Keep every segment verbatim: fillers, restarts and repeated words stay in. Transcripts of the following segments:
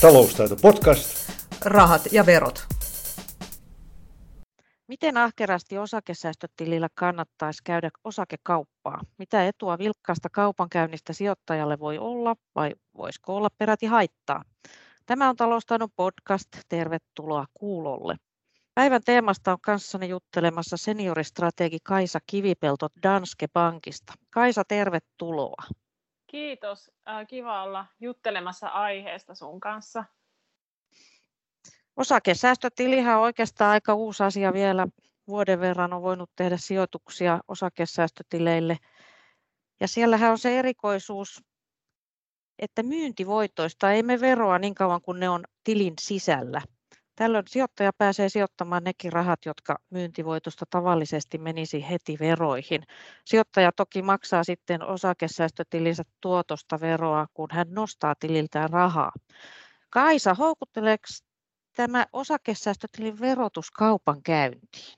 Taloustaito podcast. Rahat ja verot. Miten ahkerasti osakesäästötilillä kannattaisi käydä osakekauppaa? Mitä etua vilkkaasta kaupankäynnistä sijoittajalle voi olla vai voisiko olla peräti haittaa? Tämä on Taloustaidon podcast. Tervetuloa kuulolle. Päivän teemasta on kanssani juttelemassa senioristrategi Kaisa Kivipelto Danske Bankista. Kaisa, tervetuloa. Kiitos. Kiva olla juttelemassa aiheesta sun kanssa. Osakesäästötilihän on oikeastaan aika uusi asia vielä. Vuoden verran on voinut tehdä sijoituksia osakesäästötileille. Ja siellähän on se erikoisuus, että myyntivoitoista ei me veroa niin kauan kuin ne on tilin sisällä. Tällöin sijoittaja pääsee sijoittamaan nekin rahat, jotka myyntivoitosta tavallisesti menisi heti veroihin. Sijoittaja toki maksaa sitten osakesäästötilinsä tuotosta veroa, kun hän nostaa tililtään rahaa. Kaisa, houkutteleeko tämä osakesäästötilin verotus kaupan käyntiin?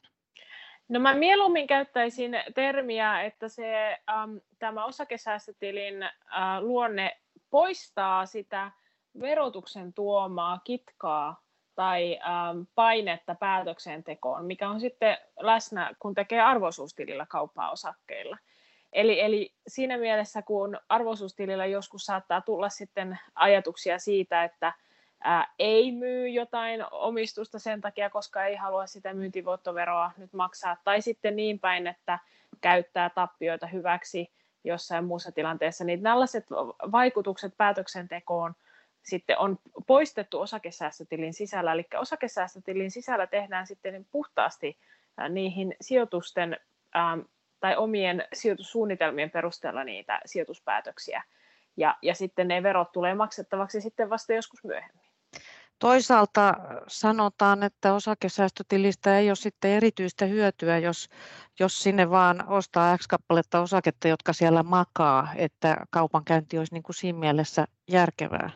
No mä mieluummin käyttäisin termiä, että se, ähm, tämä osakesäästötilin äh, luonne poistaa sitä verotuksen tuomaa kitkaa tai ähm, painetta päätöksentekoon, mikä on sitten läsnä, kun tekee arvoisuustilillä kauppaa osakkeilla. Eli, eli siinä mielessä, kun arvoisuustilillä joskus saattaa tulla sitten ajatuksia siitä, että äh, ei myy jotain omistusta sen takia, koska ei halua sitä myyntivoittoveroa nyt maksaa, tai sitten niin päin, että käyttää tappioita hyväksi jossain muussa tilanteessa, niin tällaiset vaikutukset päätöksentekoon sitten on poistettu osakesäästötilin sisällä, eli osakesäästötilin sisällä tehdään sitten puhtaasti niihin sijoitusten ähm, tai omien sijoitussuunnitelmien perusteella niitä sijoituspäätöksiä, ja, ja sitten ne verot tulee maksettavaksi sitten vasta joskus myöhemmin. Toisaalta sanotaan, että osakesäästötilistä ei ole sitten erityistä hyötyä, jos, jos sinne vaan ostaa X kappaletta osaketta, jotka siellä makaa, että kaupankäynti olisi niin kuin siinä mielessä järkevää.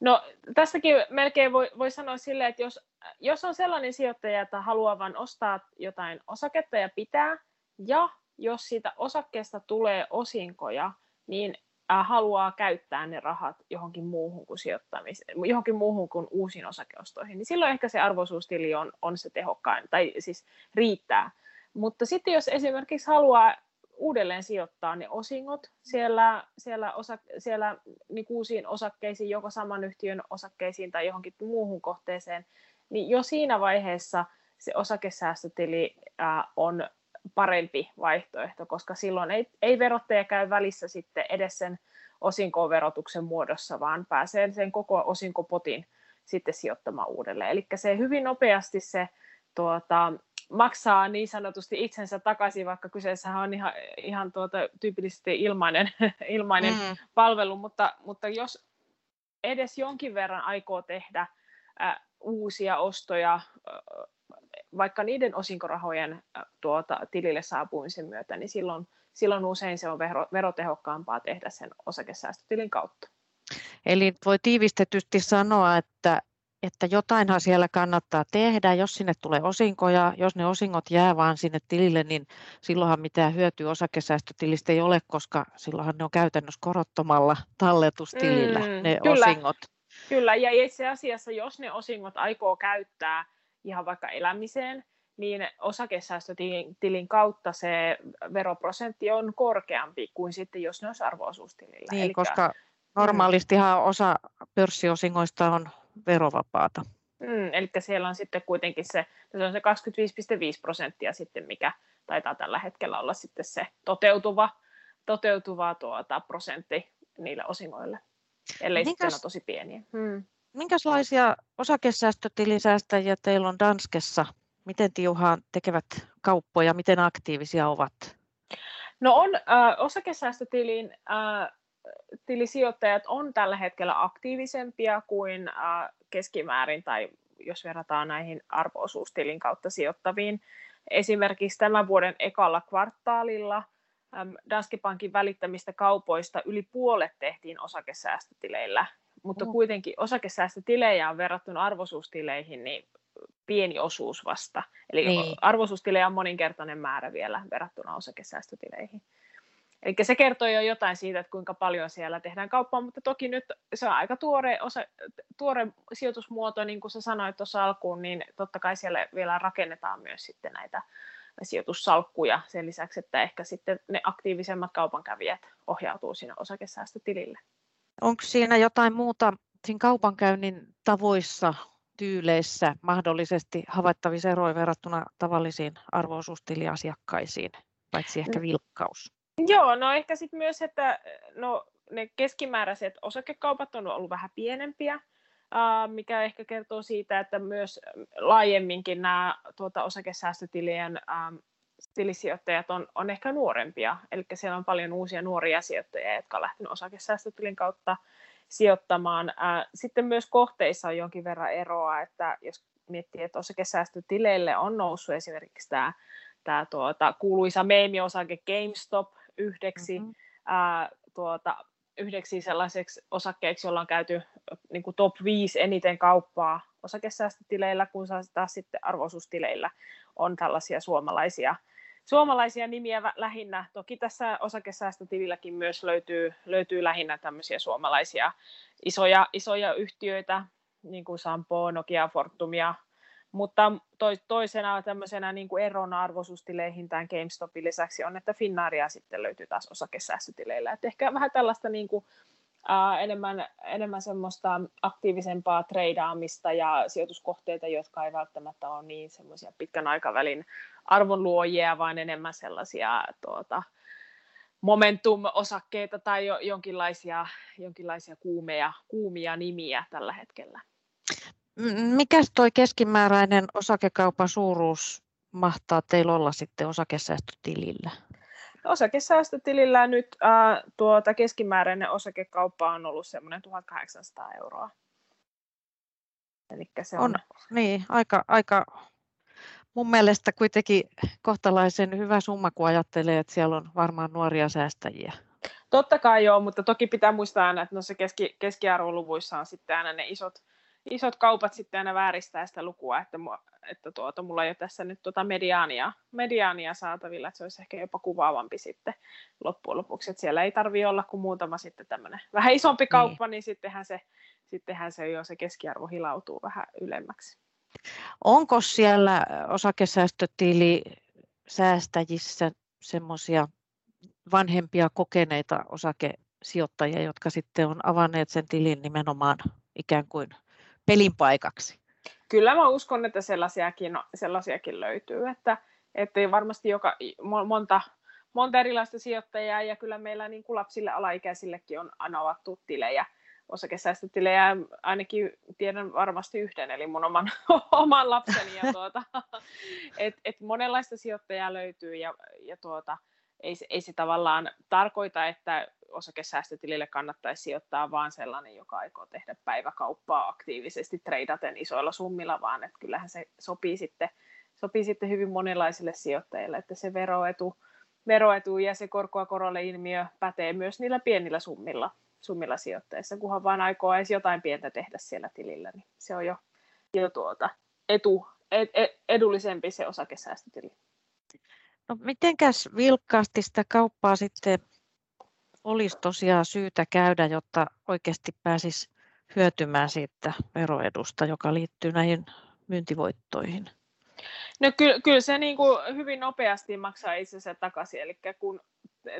No tästäkin melkein voi, voi sanoa silleen, että jos, jos on sellainen sijoittaja, että haluaa vain ostaa jotain osaketta ja pitää, ja jos siitä osakkeesta tulee osinkoja, niin äh, haluaa käyttää ne rahat johonkin muuhun kuin sijoittamiseen, johonkin muuhun kuin uusiin osakeostoihin, niin silloin ehkä se arvoisuustili on, on se tehokkain, tai siis riittää. Mutta sitten jos esimerkiksi haluaa uudelleen sijoittaa ne osingot siellä, siellä, osa, siellä niin uusiin osakkeisiin, joko saman yhtiön osakkeisiin tai johonkin muuhun kohteeseen, niin jo siinä vaiheessa se osakesäästötili äh, on parempi vaihtoehto, koska silloin ei, ei verottaja käy välissä sitten edes sen osinkoverotuksen muodossa, vaan pääsee sen koko osinkopotin sitten sijoittamaan uudelleen. Eli se hyvin nopeasti se tuota, maksaa niin sanotusti itsensä takaisin, vaikka kyseessähän on ihan, ihan tuota, tyypillisesti ilmainen, ilmainen mm. palvelu, mutta, mutta jos edes jonkin verran aikoo tehdä äh, uusia ostoja, äh, vaikka niiden osinkorahojen äh, tuota, tilille saapumisen myötä, niin silloin, silloin usein se on vero, verotehokkaampaa tehdä sen osakesäästötilin kautta. Eli voi tiivistetysti sanoa, että että jotainhan siellä kannattaa tehdä, jos sinne tulee osinkoja, jos ne osingot jää vaan sinne tilille, niin silloinhan mitään hyötyä osakesäästötilistä ei ole, koska silloinhan ne on käytännössä korottomalla talletustilillä mm, ne kyllä, osingot. Kyllä, ja itse asiassa jos ne osingot aikoo käyttää ihan vaikka elämiseen, niin osakesäästötilin kautta se veroprosentti on korkeampi kuin sitten jos ne olisi arvo-osuustilillä. Niin, eli koska normaalistihan osa pörssiosingoista on verovapaata. Mm, eli siellä on sitten kuitenkin se, se, on se kaksikymmentäviisi pilkku viisi prosenttia sitten, mikä taitaa tällä hetkellä olla sitten se toteutuva, toteutuva tuota, prosentti niille osingoille, ellei Minkäs, sitten ole tosi pieniä. Hmm. Minkälaisia osakesäästötilisäästäjiä teillä on Danskessa? Miten tiuhaan tekevät kauppoja, miten aktiivisia ovat? No on äh, osakesäästötilin äh, tilisijoittajat on tällä hetkellä aktiivisempia kuin keskimäärin tai jos verrataan näihin arvo-osuustilin kautta sijoittaviin. Esimerkiksi tämän vuoden ekalla kvartaalilla Danske Bankin välittämistä kaupoista yli puolet tehtiin osakesäästötileillä, mutta mm. kuitenkin osakesäästötilejä on verrattuna arvo-osuustileihin niin pieni osuus vasta. Eli niin. Arvo-osuustilejä on moninkertainen määrä vielä verrattuna osakesäästötileihin. Eli se kertoo jo jotain siitä, että kuinka paljon siellä tehdään kauppaa, mutta toki nyt se on aika tuore, osa, tuore sijoitusmuoto, niin kuin sä sanoit tuossa alkuun, niin totta kai siellä vielä rakennetaan myös sitten näitä sijoitussalkkuja sen lisäksi, että ehkä sitten ne aktiivisemmat kaupankävijät ohjautuu sinne osakesäästötilille. Onko siinä jotain muuta siinä kaupankäynnin tavoissa, tyyleissä mahdollisesti havaittavissa eroja verrattuna tavallisiin arvo-osuustiliasiakkaisiin, paitsi ehkä vilkkaus? Joo, no ehkä sitten myös, että no, ne keskimääräiset osakekaupat on ollut vähän pienempiä, mikä ehkä kertoo siitä, että myös laajemminkin nämä tuota, osakesäästötilien tilisijoittajat on, on ehkä nuorempia. Eli siellä on paljon uusia nuoria sijoittajia, jotka on lähtenyt osakesäästötilin kautta sijoittamaan. Sitten myös kohteissa on jonkin verran eroa, että jos miettii, että osakesäästötileille on noussut esimerkiksi tämä, tämä tuota, kuuluisa meemiosake GameStop yhdeksi, mm-hmm. ää, tuota, yhdeksi sellaiseksi osakkeeksi, jolla on käyty niin kuin top viisi eniten kauppaa osakesäästötileillä, kun taas sitten arvo-osuustileillä on tällaisia suomalaisia, suomalaisia nimiä lähinnä. Toki tässä osakesäästötililläkin myös löytyy, löytyy lähinnä tämmöisiä suomalaisia isoja, isoja yhtiöitä, niin kuin Sampo, Nokia, Fortumia. Mutta toisena tämmöisenä niin kuin erona arvo-osuustileihin tämän GameStopin lisäksi on, että Finnairia sitten löytyy taas osakesäästötileillä. Et ehkä vähän tällaista niin kuin, äh, enemmän, enemmän semmoista aktiivisempaa treidaamista ja sijoituskohteita, jotka ei välttämättä ole niin semmoisia pitkän aikavälin arvonluojia, vaan enemmän sellaisia tuota, momentum-osakkeita tai jo, jonkinlaisia, jonkinlaisia kuumeja, kuumia nimiä tällä hetkellä. Mikäs toi keskimääräinen osakekaupan suuruus mahtaa teillä olla sitten osakesäästötilillä? Osakesäästötilillä nyt äh, tuota, keskimääräinen osakekauppa on ollut semmoinen tuhatkahdeksansataa euroa. Elikkä se on... on niin, aika, aika mun mielestä kuitenkin kohtalaisen hyvä summa, kun ajattelee, että siellä on varmaan nuoria säästäjiä. Totta kai joo, mutta toki pitää muistaa aina, että noissa keski, keskiarvoluvuissa on sitten aina ne isot Isot kaupat sitten aina vääristää sitä lukua, että, mua, että tuota, mulla ei ole tässä nyt tuota mediaania, mediaania saatavilla, että se olisi ehkä jopa kuvaavampi sitten loppujen lopuksi, että siellä ei tarvitse olla kuin muutama sitten tämmöinen vähän isompi kauppa, niin, niin sittenhän, se, sittenhän se jo se keskiarvo hilautuu vähän ylemmäksi. Onko siellä osakesäästötili säästäjissä semmoisia vanhempia kokeneita osakesijoittajia, jotka sitten on avanneet sen tilin nimenomaan ikään kuin pelin paikaksi? Kyllä mä uskon, että sellaisiakin, sellaisiakin löytyy, että, että varmasti joka, monta, monta erilaista sijoittajaa, ja kyllä meillä niin kuin lapsille alaikäisillekin on aina avattu tilejä, osakesäästötilejä, ainakin tiedän varmasti yhden, eli mun oman, oman lapseni, ja tuota, että et monenlaista sijoittajaa löytyy, ja, ja tuota, ei, ei se tavallaan tarkoita, että osakesäästötilille kannattaisi sijoittaa vaan sellainen, joka aikoo tehdä päiväkauppaa aktiivisesti treidaten isoilla summilla, vaan että kyllähän se sopii sitten, sopii sitten hyvin monenlaisille sijoittajille, että se veroetu, veroetu ja se korkoa korolle ilmiö pätee myös niillä pienillä summilla, summilla sijoittajissa, kunhan vaan aikoo edes jotain pientä tehdä siellä tilillä, niin se on jo, jo tuota, etu, ed, edullisempi se osakesäästötili. No mitenkäs vilkkaasti sitä kauppaa sitten olisi tosiaan syytä käydä, jotta oikeasti pääsisi hyötymään siitä veroedusta, joka liittyy näihin myyntivoittoihin? No ky- kyllä se niin kuin hyvin nopeasti maksaa itsensä takaisin, eli kun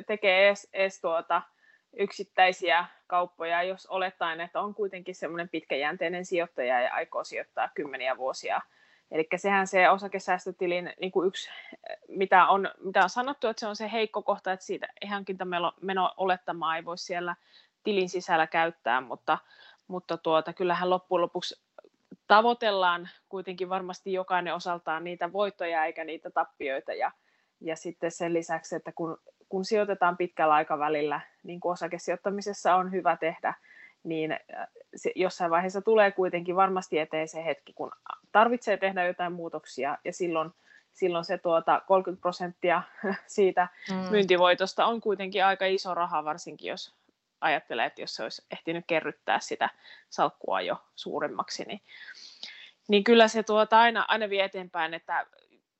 tekee edes, edes tuota yksittäisiä kauppoja, jos olettaen, että on kuitenkin semmoinen pitkäjänteinen sijoittaja ja aikoo sijoittaa kymmeniä vuosia. Eli sehän se osakesäästötilin niin kuin yksi, mitä on, mitä on sanottu, että se on se heikko kohta, että siitä hankintameno olettamaa ei voi siellä tilin sisällä käyttää, mutta, mutta tuota, kyllähän loppujen lopuksi tavoitellaan kuitenkin varmasti jokainen osaltaan niitä voittoja eikä niitä tappioita. Ja, ja sitten sen lisäksi, että kun, kun sijoitetaan pitkällä aikavälillä, niin kuin osakesijoittamisessa on hyvä tehdä, niin se jossain vaiheessa tulee kuitenkin varmasti eteen se hetki, kun tarvitsee tehdä jotain muutoksia, ja silloin, silloin se tuota kolmekymmentä prosenttia siitä mm. myyntivoitosta on kuitenkin aika iso raha, varsinkin jos ajattelee, että jos se olisi ehtinyt kerryttää sitä salkkua jo suuremmaksi, niin, niin kyllä se tuota aina, aina vie eteenpäin, että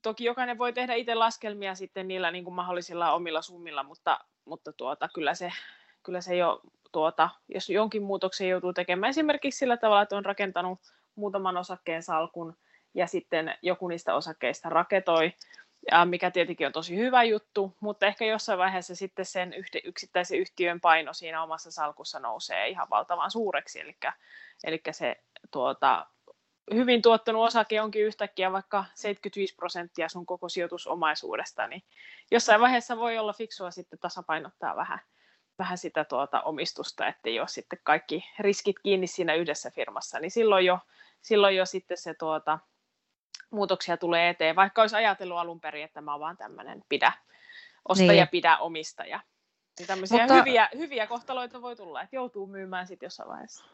toki jokainen voi tehdä itse laskelmia sitten niillä niin kuin mahdollisilla omilla summilla, mutta mutta tuota, kyllä se, kyllä se jo, tuota, jos jonkin muutoksen joutuu tekemään esimerkiksi sillä tavalla, että on rakentanut muutaman osakkeen salkun ja sitten joku niistä osakkeista raketoi, mikä tietenkin on tosi hyvä juttu, mutta ehkä jossain vaiheessa sitten sen yksittäisen yhtiön paino siinä omassa salkussa nousee ihan valtavan suureksi, eli, eli se tuota, hyvin tuottanut osake onkin yhtäkkiä vaikka seitsemänkymmentäviisi prosenttia sun koko sijoitusomaisuudesta, niin jossain vaiheessa voi olla fiksua sitten tasapainottaa vähän, vähän sitä tuota omistusta, ettei ole sitten kaikki riskit kiinni siinä yhdessä firmassa, niin silloin jo, silloin jo sitten se tuota, muutoksia tulee eteen, vaikka olisi ajatellut alun perin, että mä oon vaan tämmöinen pidä, ostaja, niin. pidä, omistaja. Niin tämmöisiä Mutta... hyviä, hyviä kohtaloita voi tulla, että joutuu myymään sitten jossain vaiheessa.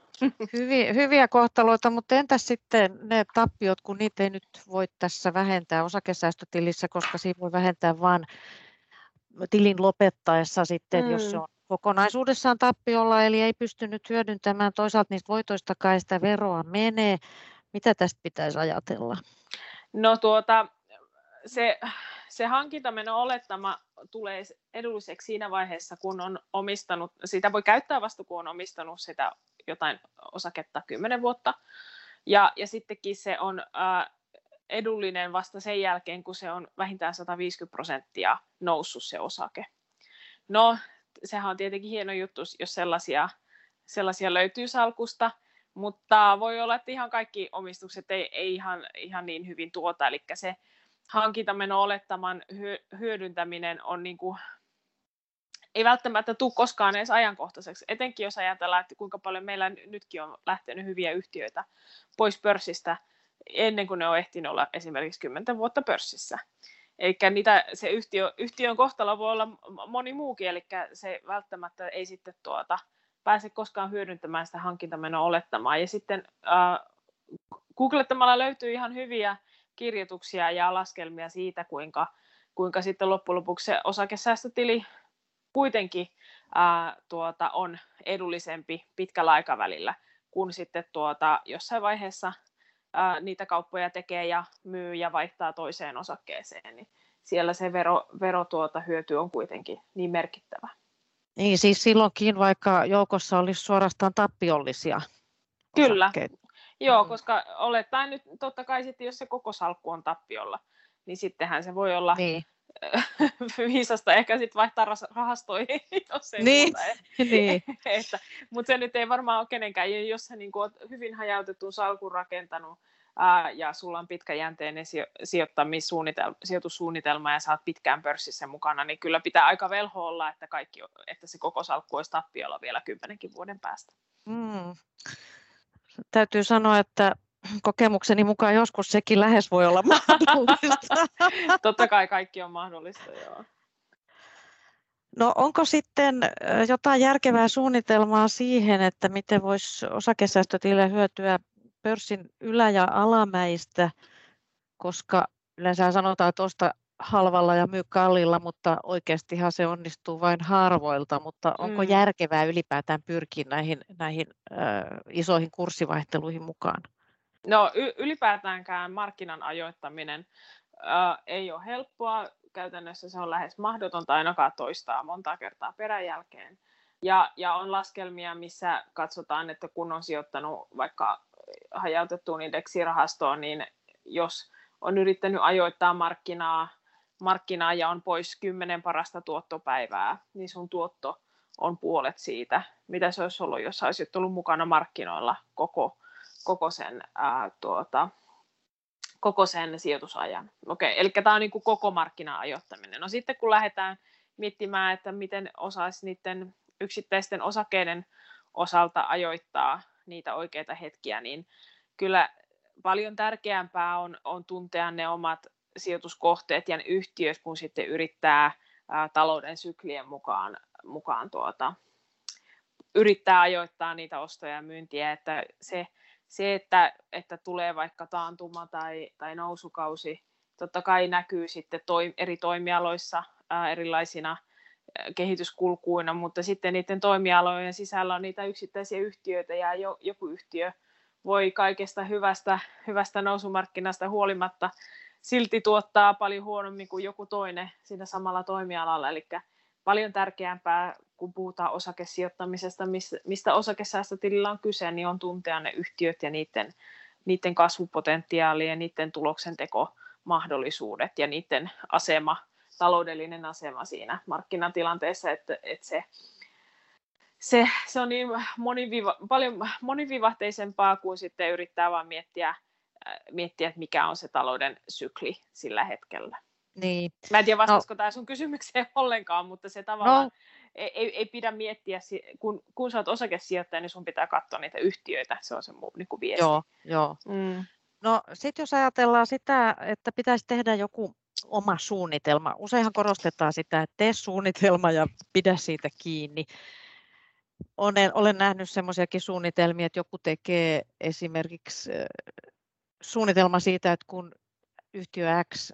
Hyviä, hyviä kohtaloita, mutta entäs sitten ne tappiot, kun niitä ei nyt voi tässä vähentää osakesäästötilissä, koska siinä voi vähentää vain tilin lopettaessa sitten, mm. jos se on kokonaisuudessaan tappiolla, eli ei pystynyt hyödyntämään. Toisaalta niistä voitoistakaan sitä veroa menee. Mitä tästä pitäisi ajatella? No tuota, se, se hankintameno-olettama tulee edulliseksi siinä vaiheessa, kun on omistanut, sitä voi käyttää vasta, kun on omistanut sitä jotain osaketta kymmenen vuotta. Ja, ja sittenkin se on ä, edullinen vasta sen jälkeen, kun se on vähintään sata viisikymmentä prosenttia noussut se osake. No, sehän on tietenkin hieno juttu, jos sellaisia, sellaisia löytyy salkusta. Mutta voi olla, että ihan kaikki omistukset ei, ei ihan, ihan niin hyvin tuota, eli se hankintameno-olettaman hyödyntäminen on niin kuin, ei välttämättä tule koskaan edes ajankohtaiseksi, etenkin jos ajatellaan, että kuinka paljon meillä nytkin on lähtenyt hyviä yhtiöitä pois pörssistä ennen kuin ne on ehtinyt olla esimerkiksi kymmenen vuotta pörssissä. Eli niitä, se yhtiö, yhtiön kohtalo voi olla moni muukin, eli se välttämättä ei sitten tuota... pääse koskaan hyödyntämään sitä hankintamenoa olettamaan. Ja sitten äh, googlettamalla löytyy ihan hyviä kirjoituksia ja laskelmia siitä, kuinka, kuinka sitten loppujen lopuksi se osakesäästötili kuitenkin äh, tuota, on edullisempi pitkällä aikavälillä, kun sitten tuota, jossain vaiheessa äh, niitä kauppoja tekee ja myy ja vaihtaa toiseen osakkeeseen. Niin siellä se vero, vero tuota, hyöty on kuitenkin niin merkittävä. Niin, siis silloinkin, vaikka joukossa olisi suorastaan tappiollisia Kyllä, osakkeita. Joo, koska olettaen nyt totta kai sitten, jos se koko salkku on tappiolla, niin sittenhän se voi olla niin. viisasta ehkä sitten vaihtaa rahastoihin, jos ei niin. niin. Mutta se nyt ei varmaan ole kenenkään, jos sä niin kun oot hyvin hajautetun salkun rakentanut ää, ja sulla on pitkäjänteinen sijoittamissuunnitelma, sijoitussuunnitelma ja sä oot pitkään pörssissä mukana, niin kyllä pitää aika velho olla, että, kaikki, että se koko salkku olisi tappiolla vielä kymmenenkin vuoden päästä. Mm. Täytyy sanoa, että kokemukseni mukaan joskus sekin lähes voi olla mahdollista. Totta kai kaikki on mahdollista, joo. No onko sitten jotain järkevää suunnitelmaa siihen, että miten voisi osakesäästötilillä hyötyä pörssin ylä- ja alamäistä, koska yleensä sanotaan, että osta halvalla ja myy kalliilla, mutta oikeastihan se onnistuu vain harvoilta, mutta onko mm. järkevää ylipäätään pyrkiä näihin, näihin ö, isoihin kurssivaihteluihin mukaan? No y- ylipäätäänkään markkinan ajoittaminen ö, ei ole helppoa. Käytännössä se on lähes mahdotonta ainakaan toistaa monta kertaa peräjälkeen. Ja, ja on laskelmia, missä katsotaan, että kun on sijoittanut vaikka hajautettuun indeksirahastoon, niin jos on yrittänyt ajoittaa markkinaa, markkinaa ja on pois kymmenen parasta tuottopäivää, niin sun tuotto on puolet siitä, mitä se olisi ollut, jos olisit ollut mukana markkinoilla koko, koko, sen, ää, tuota, koko sen sijoitusajan. Okei, eli tämä on niin kuin koko markkinan ajoittaminen. No sitten kun lähdetään miettimään, että miten osaisi niiden yksittäisten osakkeiden osalta ajoittaa niitä oikeita hetkiä, niin kyllä paljon tärkeämpää on, on tuntea ne omat sijoituskohteet ja ne yhtiöt, kun sitten yrittää ää, talouden syklien mukaan, mukaan tuota, yrittää ajoittaa niitä ostoja ja myyntiä, että se, se että, että tulee vaikka taantuma tai, tai nousukausi, totta kai näkyy sitten toi, eri toimialoissa ää, erilaisina kehityskulkuina, mutta sitten niiden toimialojen sisällä on niitä yksittäisiä yhtiöitä ja joku yhtiö voi kaikesta hyvästä, hyvästä nousumarkkinasta huolimatta silti tuottaa paljon huonommin kuin joku toinen siinä samalla toimialalla. Eli paljon tärkeämpää, kun puhutaan osakesijoittamisesta, mistä osakesäästötilillä on kyse, niin on tuntea ne yhtiöt ja niiden, niiden kasvupotentiaali ja niiden tuloksentekomahdollisuudet ja niiden asema, taloudellinen asema siinä markkinatilanteessa, että, että se, se, se on niin moniviva, paljon monivivahteisempaa kuin sitten yrittää vaan miettiä, miettiä, että mikä on se talouden sykli sillä hetkellä. Niin. Mä en tiedä, vastaisiko no. tämä sun kysymykseen ollenkaan, mutta se tavallaan no. ei, ei pidä miettiä, kun, kun sä oot osakesijoittaja, niin sun pitää katsoa niitä yhtiöitä, se on se mun niin kuin viesti. Joo, joo. Mm. No sitten jos ajatellaan sitä, että pitäisi tehdä joku oma suunnitelma, useinhan korostetaan sitä, että tee suunnitelma ja pidä siitä kiinni. Olen, olen nähnyt semmoisiakin suunnitelmia, että joku tekee esimerkiksi suunnitelma siitä, että kun yhtiö X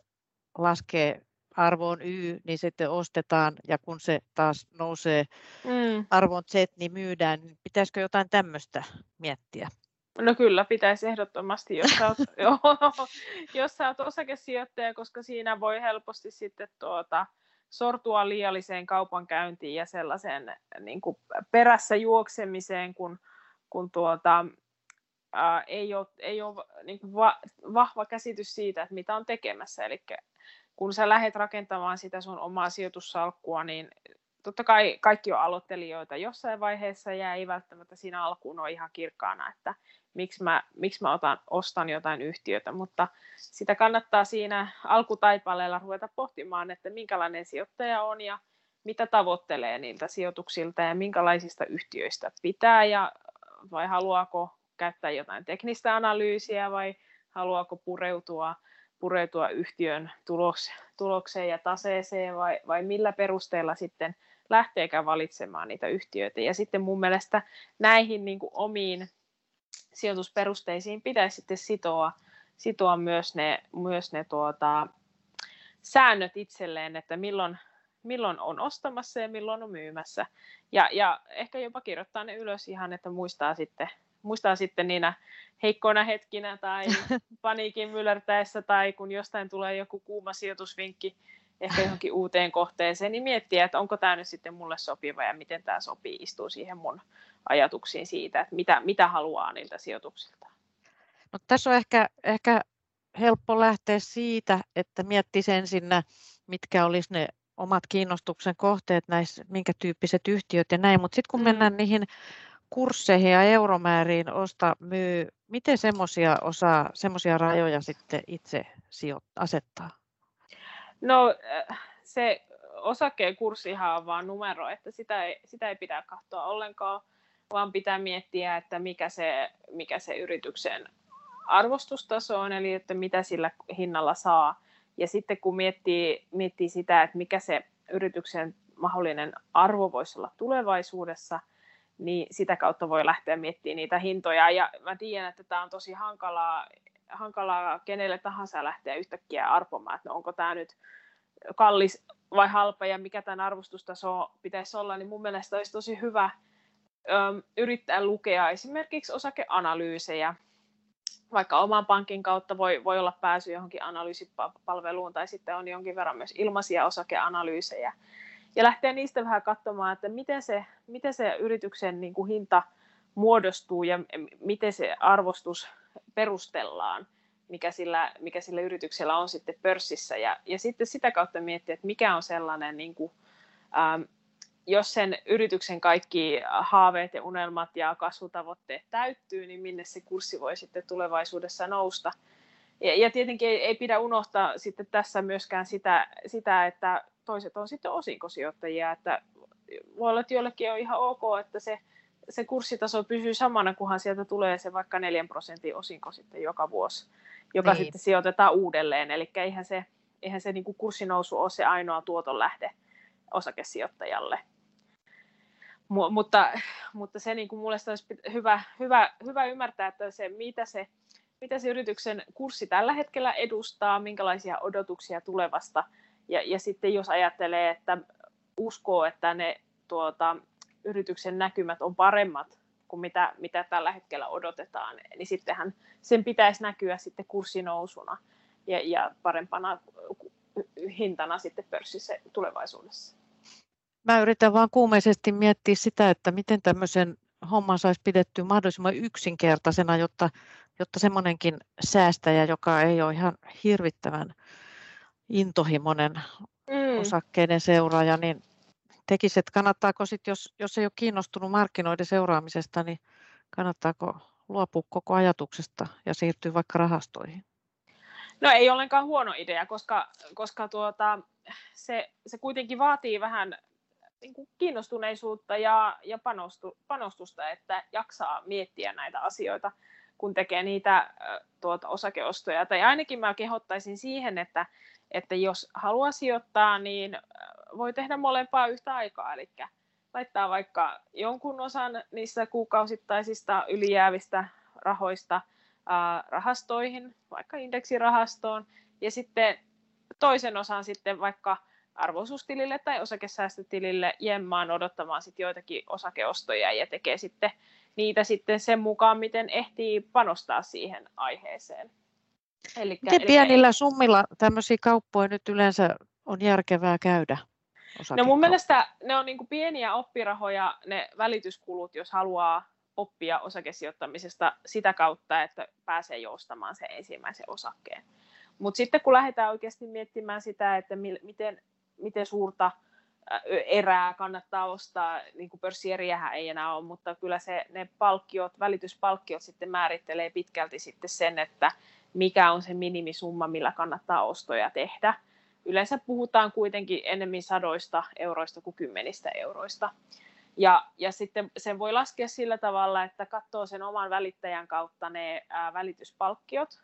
laskee arvoon Y, niin sitten ostetaan, ja kun se taas nousee mm. arvoon Z, niin myydään. Pitäisikö jotain tämmöistä miettiä? No kyllä, pitäisi ehdottomasti, jos sä oot, joo, jos sä oot osakesijoittaja, koska siinä voi helposti sitten tuota, sortua liialliseen kaupankäyntiin ja sellaiseen niin kuin perässä juoksemiseen, kun, kun tuota, ää, ei ole, ei ole niin kuin va, vahva käsitys siitä, että mitä on tekemässä. Eli kun sä lähdet rakentamaan sitä sun omaa sijoitussalkkua, niin totta kai kaikki on aloittelijoita jossain vaiheessa ja ei välttämättä siinä alkuun ole ihan kirkkaana, että miksi mä, miksi mä otan, ostan jotain yhtiötä, mutta sitä kannattaa siinä alkutaipaleella ruveta pohtimaan, että minkälainen sijoittaja on ja mitä tavoittelee niiltä sijoituksilta ja minkälaisista yhtiöistä pitää ja vai haluaako käyttää jotain teknistä analyysiä vai haluaako pureutua pureutua yhtiön tulokseen ja taseeseen vai, vai millä perusteella sitten lähteekään valitsemaan niitä yhtiöitä. Ja sitten mun mielestä näihin niin kuin omiin sijoitusperusteisiin pitäisi sitten sitoa, sitoa myös ne, myös ne tuota, säännöt itselleen, että milloin, milloin on ostamassa ja milloin on myymässä. Ja, ja ehkä jopa kirjoittaa ne ylös ihan, että muistaa sitten, Muistaa sitten niinä heikkoina hetkinä tai paniikin myllärtäessä tai kun jostain tulee joku kuuma sijoitusvinkki ehkä johonkin uuteen kohteeseen, niin miettiä, että onko tämä nyt sitten mulle sopiva ja miten tämä sopii, istuu siihen mun ajatuksiin siitä, että mitä, mitä haluaa niiltä sijoituksilta. No, tässä on ehkä, ehkä helppo lähteä siitä, että miettisi ensin, mitkä olisi ne omat kiinnostuksen kohteet, näissä, minkä tyyppiset yhtiöt ja näin, mutta sitten kun mm. mennään niihin kursseihin ja euromääriin, osta, myy. Miten semmoisia osaa, semmoisia rajoja sitten itse asettaa? No se osakeen kurssihan on vaan numero, että sitä ei, sitä ei pidä katsoa ollenkaan, vaan pitää miettiä, että mikä se, mikä se yrityksen arvostustaso on, eli että mitä sillä hinnalla saa. Ja sitten kun miettii, miettii sitä, että mikä se yrityksen mahdollinen arvo voisi olla tulevaisuudessa, niin sitä kautta voi lähteä miettimään niitä hintoja. Ja mä tiedän, että tämä on tosi hankalaa, hankalaa kenelle tahansa lähteä yhtäkkiä arpomaan, että no onko tämä nyt kallis vai halpa ja mikä tämän arvostustaso pitäisi olla, niin mun mielestä olisi tosi hyvä ö, yrittää lukea esimerkiksi osakeanalyysejä. Vaikka oman pankin kautta voi, voi olla pääsy johonkin analyysipalveluun tai sitten on jonkin verran myös ilmaisia osakeanalyysejä. Ja lähtee niistä vähän katsomaan, että miten se, miten se yrityksen niin kuin hinta muodostuu ja miten se arvostus perustellaan, mikä sillä, mikä sillä yrityksellä on sitten pörssissä. Ja, ja sitten sitä kautta miettiä, että mikä on sellainen, niin kuin, ähm, jos sen yrityksen kaikki haaveet ja unelmat ja kasvutavoitteet täyttyy, niin minne se kurssi voi sitten tulevaisuudessa nousta. Ja, ja tietenkin ei, ei pidä unohtaa sitten tässä myöskään sitä, sitä että toiset on sitten osinkosijoittajia, että voi olla, että joillekin on ihan ok, että se, se kurssitaso pysyy samana, kunhan sieltä tulee se vaikka neljän prosentin osinko sitten joka vuosi, joka niin sitten sijoitetaan uudelleen. Eli eihän se, eihän se niin kuin kurssinousu ole se ainoa tuoton lähde osakesijoittajalle. M- mutta, mutta se niin kuin mulle olisi hyvä, hyvä, hyvä ymmärtää, että se, mitä se, mitä se yrityksen kurssi tällä hetkellä edustaa, minkälaisia odotuksia tulevasta. Ja, ja sitten jos ajattelee, että uskoo, että ne tuota, yrityksen näkymät on paremmat kuin mitä, mitä tällä hetkellä odotetaan, niin sittenhän sen pitäisi näkyä sitten kurssinousuna ja, ja parempana hintana sitten pörssissä tulevaisuudessa. Mä yritän vaan kuumeisesti miettiä sitä, että miten tämmöisen homman saisi pidettyä mahdollisimman yksinkertaisena, jotta, jotta semmoinenkin säästäjä, joka ei ole ihan hirvittävän intohimoinen mm. osakkeiden seuraaja, niin tekisi, että kannattaako sitten, jos, jos ei ole kiinnostunut markkinoiden seuraamisesta, niin kannattaako luopua koko ajatuksesta ja siirtyä vaikka rahastoihin? No ei ollenkaan huono idea, koska, koska tuota, se, se kuitenkin vaatii vähän niin kuin kiinnostuneisuutta ja, ja panostu, panostusta, että jaksaa miettiä näitä asioita, kun tekee niitä tuota, osakeostoja. Tai ainakin mä kehottaisin siihen, että, että jos haluaa sijoittaa, niin voi tehdä molempaa yhtä aikaa, eli laittaa vaikka jonkun osan niissä kuukausittaisista ylijäävistä rahoista rahastoihin, vaikka indeksirahastoon, ja sitten toisen osan sitten vaikka arvo-osuustilille tai osakesäästötilille jemmaan odottamaan sitten joitakin osakeostoja ja tekee sitten niitä sitten sen mukaan, miten ehtii panostaa siihen aiheeseen. Elikkä, miten pienillä eli... summilla tämmöisiä kauppoja nyt yleensä on järkevää käydä? No mun mielestä ne on niin kuin pieniä oppirahoja, ne välityskulut, jos haluaa oppia osakesijoittamisesta sitä kautta, että pääsee joustamaan sen ensimmäisen osakkeen. Mutta sitten kun lähdetään oikeasti miettimään sitä, että miten, miten suurta erää kannattaa ostaa, niin kuin pörssieriähän ei enää ole, mutta kyllä se, ne palkkiot, välityspalkkiot sitten määrittelee pitkälti sitten sen, että mikä on se minimisumma, millä kannattaa ostoja tehdä. Yleensä puhutaan kuitenkin enemmän sadoista euroista kuin kymmenistä euroista. Ja, ja sitten sen voi laskea sillä tavalla, että katsoo sen oman välittäjän kautta ne ää, välityspalkkiot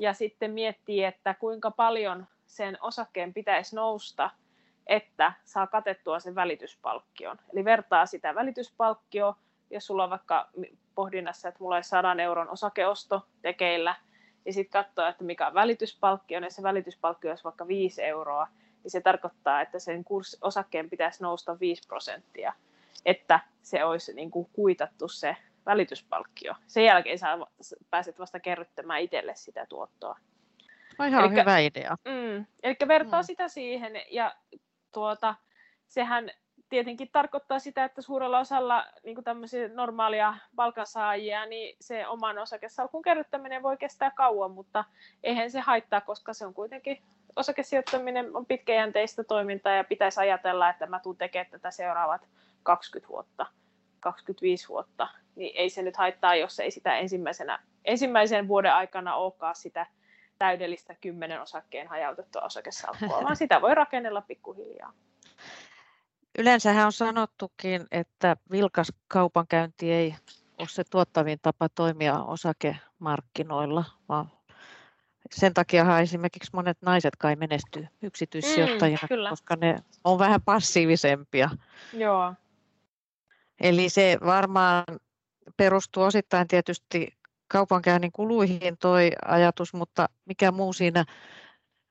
ja sitten miettii, että kuinka paljon sen osakkeen pitäisi nousta, että saa katettua sen välityspalkkion. Eli vertaa sitä välityspalkkioa, jos sulla on vaikka pohdinnassa, että mulla olisi sadan euron osakeosto tekeillä, ja sitten katsoa, että mikä on välityspalkkio, ja se välityspalkkio olisi vaikka viisi euroa, niin se tarkoittaa, että sen kurs, osakkeen pitäisi nousta viisi prosenttia, että se olisi niin kuin kuitattu se välityspalkkio. Sen jälkeen sä pääset vasta kerryttämään itselle sitä tuottoa. No ihan elikkä, hyvä idea. Mm, eli vertaa mm. sitä siihen, ja tuota, sehän tietenkin tarkoittaa sitä, että suurella osalla niin tämmöisiä normaalia palkansaajia, niin se oman osakesalkun kerryttäminen voi kestää kauan, mutta eihän se haittaa, koska se on kuitenkin osakesijoittaminen on pitkäjänteistä toimintaa ja pitäisi ajatella, että mä tuun tekemään tätä seuraavat kaksikymmentä vuotta, kaksikymmentäviisi vuotta, niin ei se nyt haittaa, jos ei sitä ensimmäisenä, ensimmäisen vuoden aikana olekaan sitä täydellistä kymmenen osakkeen hajautettua osakesalkkua, vaan sitä voi rakennella pikkuhiljaa. Yleensähän on sanottukin, että vilkas kaupankäynti ei ole se tuottavin tapa toimia osakemarkkinoilla, vaan sen takiahan esimerkiksi monet naiset kai menestyy yksityissijoittajina, mm, koska ne on vähän passiivisempia. Joo. Eli se varmaan perustuu osittain tietysti kaupankäynnin kuluihin toi ajatus, mutta mikä muu siinä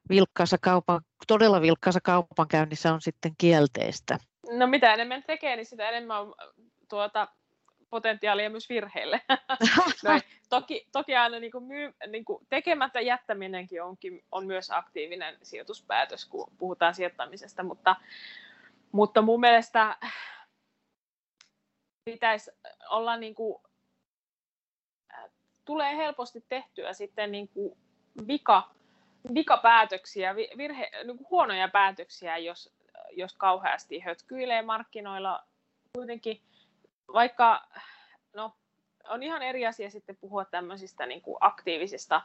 vilkkaassa kaupan, todella vilkkaassa kaupankäynnissä on sitten kielteistä? No mitä enemmän tekee, niin sitä enemmän on tuota, potentiaalia myös virheille. no, toki, toki aina niin kuin myy, niin kuin tekemättä jättäminenkin onkin, on myös aktiivinen sijoituspäätös, kun puhutaan sijoittamisesta, mutta, mutta mun mielestä pitäisi olla, niin kuin, tulee helposti tehtyä sitten niin kuin vika, Vikapäätöksiä, virhe, niin kuin huonoja päätöksiä, jos, jos kauheasti hötkyilee markkinoilla kuitenkin, vaikka no, on ihan eri asia sitten puhua tämmöisistä niin kuin aktiivisista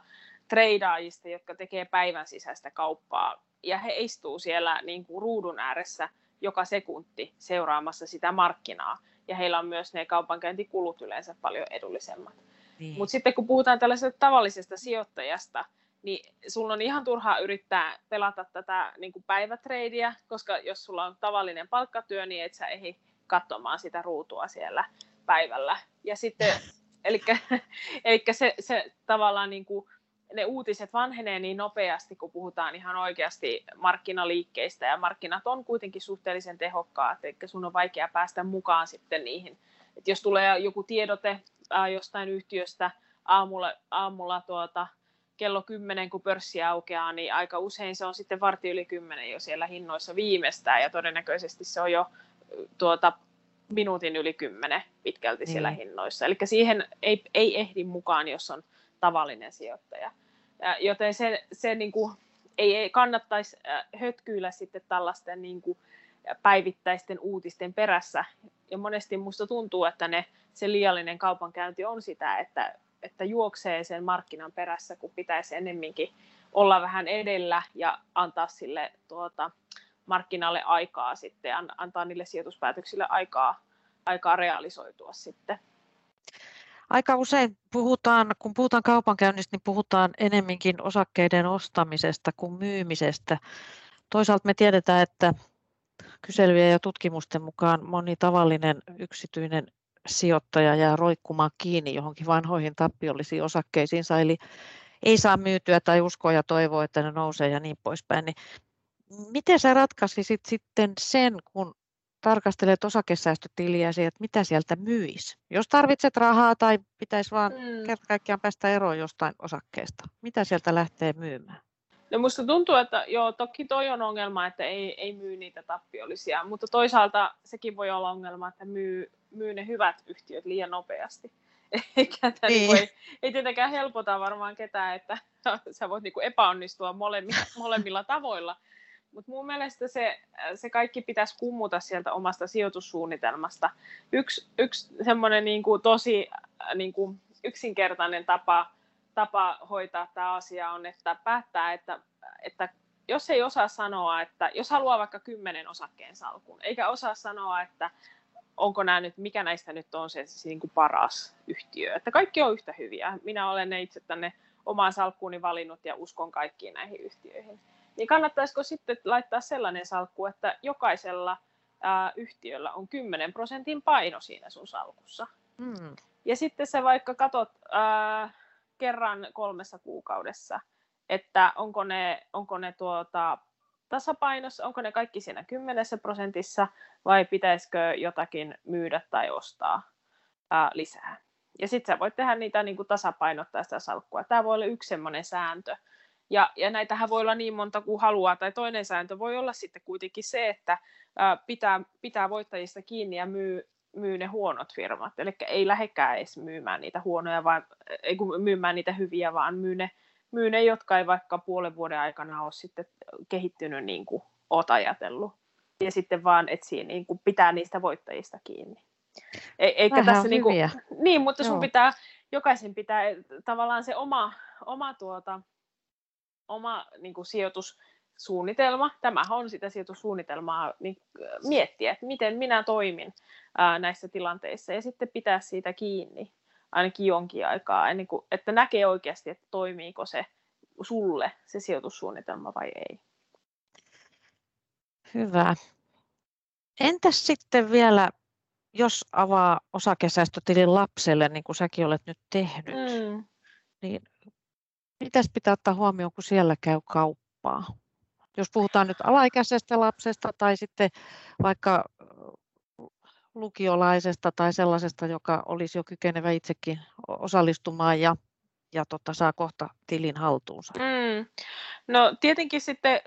treidaajista, jotka tekee päivän sisäistä kauppaa ja he istuu siellä niin kuin ruudun ääressä joka sekunti seuraamassa sitä markkinaa ja heillä on myös ne kaupankäyntikulut yleensä paljon edullisemmat. Niin. Mutta sitten kun puhutaan tällaisesta tavallisesta sijoittajasta, niin sulla on ihan turhaa yrittää pelata tätä niin kuin päivätreidiä, koska jos sulla on tavallinen palkkatyö, niin et sä ehdi katsomaan sitä ruutua siellä päivällä. Ja sitten, elikkä, elikkä se, se tavallaan niin kuin, ne uutiset vanhenee niin nopeasti, kun puhutaan ihan oikeasti markkinaliikkeistä, ja markkinat on kuitenkin suhteellisen tehokkaat, eli sun on vaikea päästä mukaan sitten niihin. Et jos tulee joku tiedote äh, jostain yhtiöstä aamulla, aamulla tuota, kello kymmenen, kun pörssi aukeaa, niin aika usein se on sitten varti yli kymmenen jo siellä hinnoissa viimeistään, ja todennäköisesti se on jo tuota, minuutin yli kymmenen pitkälti siellä mm. hinnoissa. Eli siihen ei, ei ehdi mukaan, jos on tavallinen sijoittaja. Joten se, se niin kuin, ei, ei kannattaisi hötkyillä sitten tällaisten niin kuin päivittäisten uutisten perässä. Ja monesti musta tuntuu, että ne, se liiallinen kaupankäynti on sitä, että, että juoksee sen markkinan perässä, kun pitäisi ennemminkin olla vähän edellä ja antaa sille tuota, markkinalle aikaa sitten, an, antaa niille sijoituspäätöksille aikaa, aikaa realisoitua sitten. Aika usein puhutaan, kun puhutaan kaupankäynnistä, niin puhutaan enemminkin osakkeiden ostamisesta kuin myymisestä. Toisaalta me tiedetään, että kyselyjen ja tutkimusten mukaan moni tavallinen yksityinen sijoittaja jää roikkumaan kiinni johonkin vanhoihin tappiollisiin osakkeisiinsa, eli ei saa myytyä tai uskoa ja toivoa, että ne nousee ja niin poispäin. Niin miten sä ratkaisisit sitten sen, kun tarkastelet osakesäästötiliäsi, että mitä sieltä myisi? Jos tarvitset rahaa tai pitäisi vaan mm. kerta kaikkiaan päästä eroon jostain osakkeesta, mitä sieltä lähtee myymään? No musta tuntuu, että joo, toki toi on ongelma, että ei, ei myy niitä tappiollisia, mutta toisaalta sekin voi olla ongelma, että myy, myy ne hyvät yhtiöt liian nopeasti. Eikä niin voi, ei tietenkään helpota varmaan ketään, että sä voit niinku epäonnistua molemmilla, molemmilla tavoilla. Mutta mun mielestä se, se kaikki pitäisi kummuta sieltä omasta sijoitussuunnitelmasta. Yksi, yksi semmoinen niinku tosi niinku yksinkertainen tapa, tapa hoitaa tämä asia on, että päättää, että, että jos ei osaa sanoa, että jos haluaa vaikka kymmenen osakkeen salkun, eikä osaa sanoa, että onko nämä nyt, mikä näistä nyt on se, se niin kuin paras yhtiö. Että kaikki on yhtä hyviä. Minä olen ne itse tänne omaan salkkuuni valinnut ja uskon kaikkiin näihin yhtiöihin. Niin kannattaisiko sitten laittaa sellainen salkku, että jokaisella ää, yhtiöllä on kymmenen prosentin paino siinä sun salkussa. Mm. Ja sitten sä vaikka katot ää, kerran kolmessa kuukaudessa, että onko ne, onko ne tuota... tasapainossa, onko ne kaikki siinä kymmenessä prosentissa vai pitäisikö jotakin myydä tai ostaa ää, lisää. Ja sitten sä voit tehdä niitä niin kuin tasapainottaa sitä salkkua. Tämä voi olla yksi semmoinen sääntö. Ja, ja näitähän voi olla niin monta kuin haluaa. Tai toinen sääntö voi olla sitten kuitenkin se, että ää, pitää, pitää voittajista kiinni ja myy, myy ne huonot firmat. Eli ei lähdekään edes myymään niitä huonoja, vaan, ei kun myymään niitä hyviä, vaan myy ne myy ne, jotka ei vaikka puolen vuoden aikana ole sitten kehittynyt niin kuin oot ajatellut. Ja sitten vaan etsii niin kuin pitää niistä voittajista kiinni. E- eikä tässä niin, kuin, niin, mutta sun pitää, jokaisen pitää tavallaan se oma, oma, tuota, oma niin kuin sijoitussuunnitelma, tämähän on sitä sijoitussuunnitelmaa, niin miettiä, että miten minä toimin ää, näissä tilanteissa ja sitten pitää siitä kiinni. Ainakin jonkin aikaa, ennen kuin, että näkee oikeasti, että toimiiko se sulle, se sijoitussuunnitelma vai ei. Hyvä. Entäs sitten vielä, jos avaa osakesäästötilin lapselle, niin kuin säkin olet nyt tehnyt, mm. niin mitäs pitää ottaa huomioon, kun siellä käy kauppaa? Jos puhutaan nyt alaikäisestä lapsesta tai sitten vaikka lukiolaisesta tai sellaisesta, joka olisi jo kykenevä itsekin osallistumaan ja, ja tota, saa kohta tilin haltuunsa. Mm. No tietenkin sitten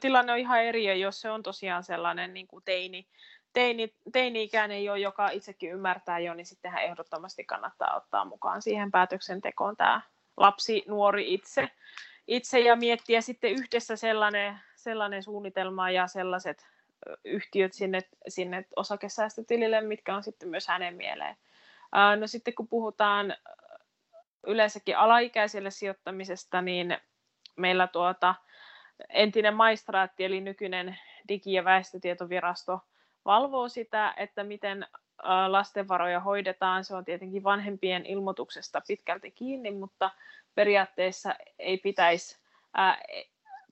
tilanne on ihan eri, jos se on tosiaan sellainen niin kuin teini, teini, teini-ikäinen jo, joka itsekin ymmärtää jo, niin sittenhän ehdottomasti kannattaa ottaa mukaan siihen päätöksentekoon tämä lapsi, nuori itse, itse ja miettiä sitten yhdessä sellainen, sellainen suunnitelma ja sellaiset yhtiöt sinne, sinne osakesäästötilille, mitkä on sitten myös hänen mieleen. No sitten kun puhutaan yleensäkin alaikäiselle sijoittamisesta, niin meillä tuota, entinen maistraatti eli nykyinen Digi- ja väestötietovirasto valvoo sitä, että miten lasten varoja hoidetaan. Se on tietenkin vanhempien ilmoituksesta pitkälti kiinni, mutta periaatteessa ei pitäisi ää,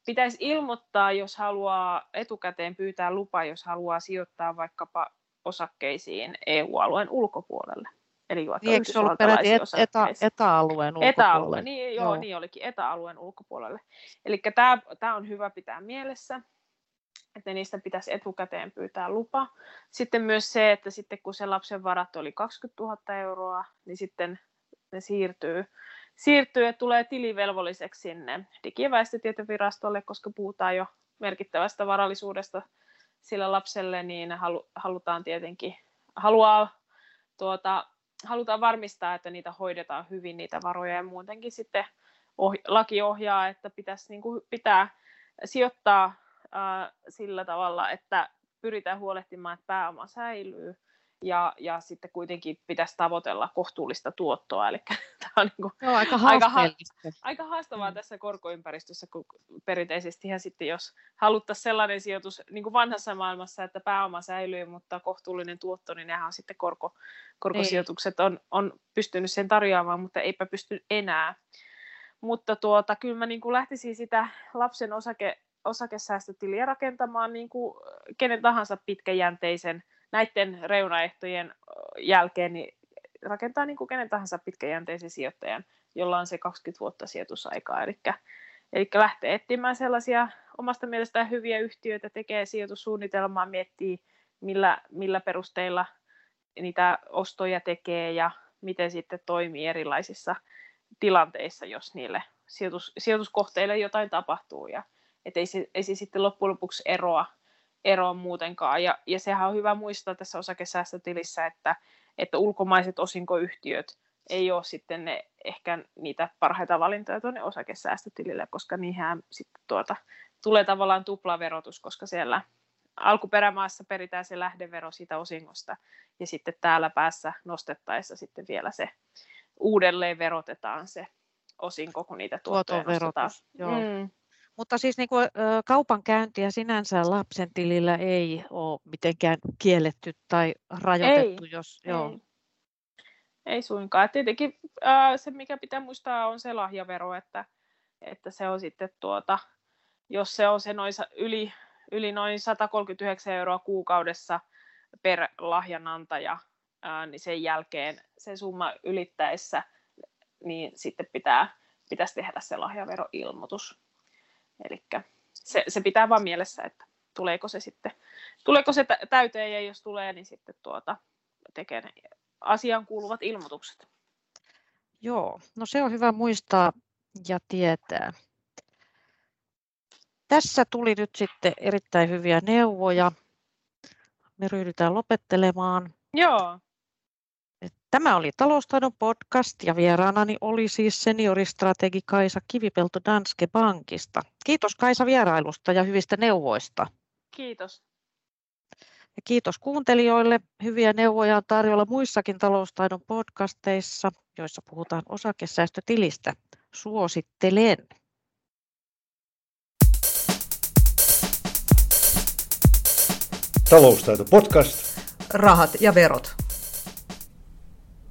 Pitäisi ilmoittaa, jos haluaa etukäteen pyytää lupaa, jos haluaa sijoittaa vaikkapa osakkeisiin E U-alueen ulkopuolelle. Eli vaikka niin, eikö se ollut peräti et, etä, etäalueen ulkopuolelle? Etäalue, niin, joo, joo, niin olikin, etäalueen ulkopuolelle. Eli tämä on hyvä pitää mielessä, että niistä pitäisi etukäteen pyytää lupa. Sitten myös se, että sitten kun se lapsen varat oli kaksikymmentätuhatta euroa, niin sitten ne siirtyy. Siirtyy ja tulee tilivelvolliseksi sinne Digi- ja väestötietovirastolle, koska puhutaan jo merkittävästä varallisuudesta sille lapselle, niin halu, halutaan tietenkin haluaa, tuota, halutaan varmistaa, että niitä hoidetaan hyvin, niitä varoja, ja muutenkin sitten oh, laki ohjaa, että pitäisi, niin kuin, pitää sijoittaa äh, sillä tavalla, että pyritään huolehtimaan, että pääoma säilyy. Ja, ja sitten kuitenkin pitäisi tavoitella kohtuullista tuottoa, eli tämä on niin kuin aika, aika, aika haastavaa mm. tässä korkoympäristössä, kun perinteisesti sitten jos haluttaisiin sellainen sijoitus niin kuin vanhassa maailmassa, että pääoma säilyy, mutta kohtuullinen tuotto, niin nehän on sitten korko, korkosijoitukset on, on pystynyt sen tarjoamaan, mutta eipä pysty enää. Mutta tuota, kyllä mä niin kuin lähtisin sitä lapsen osake, osakesäästötiliä rakentamaan niin kuin kenen tahansa pitkäjänteisen, näiden reunaehtojen jälkeen niin rakentaa niin kuin kenen tahansa pitkäjänteisen sijoittajan, jolla on se kaksikymmentä vuotta sijoitusaikaa. Eli, eli lähtee etsimään sellaisia omasta mielestään hyviä yhtiöitä, tekee sijoitussuunnitelmaa, miettii millä, millä perusteilla niitä ostoja tekee ja miten sitten toimii erilaisissa tilanteissa, jos niille sijoitus, sijoituskohteille jotain tapahtuu. Ja, et ei, se, ei se sitten loppujen lopuksi eroa. eroon muutenkaan, ja, ja sehän on hyvä muistaa tässä osakesäästötilissä, että, että ulkomaiset osinkoyhtiöt ei ole sitten ne, ehkä niitä parhaita valintoja tuonne osakesäästötilille, koska niihin sitten tuota, tulee tavallaan tuplaverotus, koska siellä alkuperämaassa peritään se lähdevero siitä osingosta, ja sitten täällä päässä nostettaessa sitten vielä se uudelleen verotetaan se osinko, kun niitä tuottoja nostetaan. Mutta siis niin kuin, kaupankäyntiä sinänsä lapsen tilillä ei ole mitenkään kielletty tai rajoitettu. Ei, jos, ei. Joo. Ei suinkaan. Tietenkin äh, se, mikä pitää muistaa, on se lahjavero, että, että se on sitten tuota, jos se on se noin, yli, yli noin sata kolmekymmentäyhdeksän euroa kuukaudessa per lahjanantaja, äh, niin sen jälkeen se summa ylittäessä, niin sitten pitää, pitäisi tehdä se lahjaveroilmoitus. Elikkä se, se pitää vaan mielessä, että tuleeko se sitten, tuleeko se täyteen, ja jos tulee, niin sitten tuota, tekee ne asiaan kuuluvat ilmoitukset. Joo, no se on hyvä muistaa ja tietää. Tässä tuli nyt sitten erittäin hyviä neuvoja. Me ryhdytään lopettelemaan. Joo. Tämä oli Taloustaidon podcast, ja vieraanani oli siis senioristrategi Kaisa Kivipelto Danske Bankista. Kiitos Kaisa vierailusta ja hyvistä neuvoista. Kiitos. Ja kiitos kuuntelijoille. Hyviä neuvoja on tarjolla muissakin Taloustaidon podcasteissa, joissa puhutaan osakesäästötilistä. Suosittelen. Taloustaito podcast. Rahat ja verot.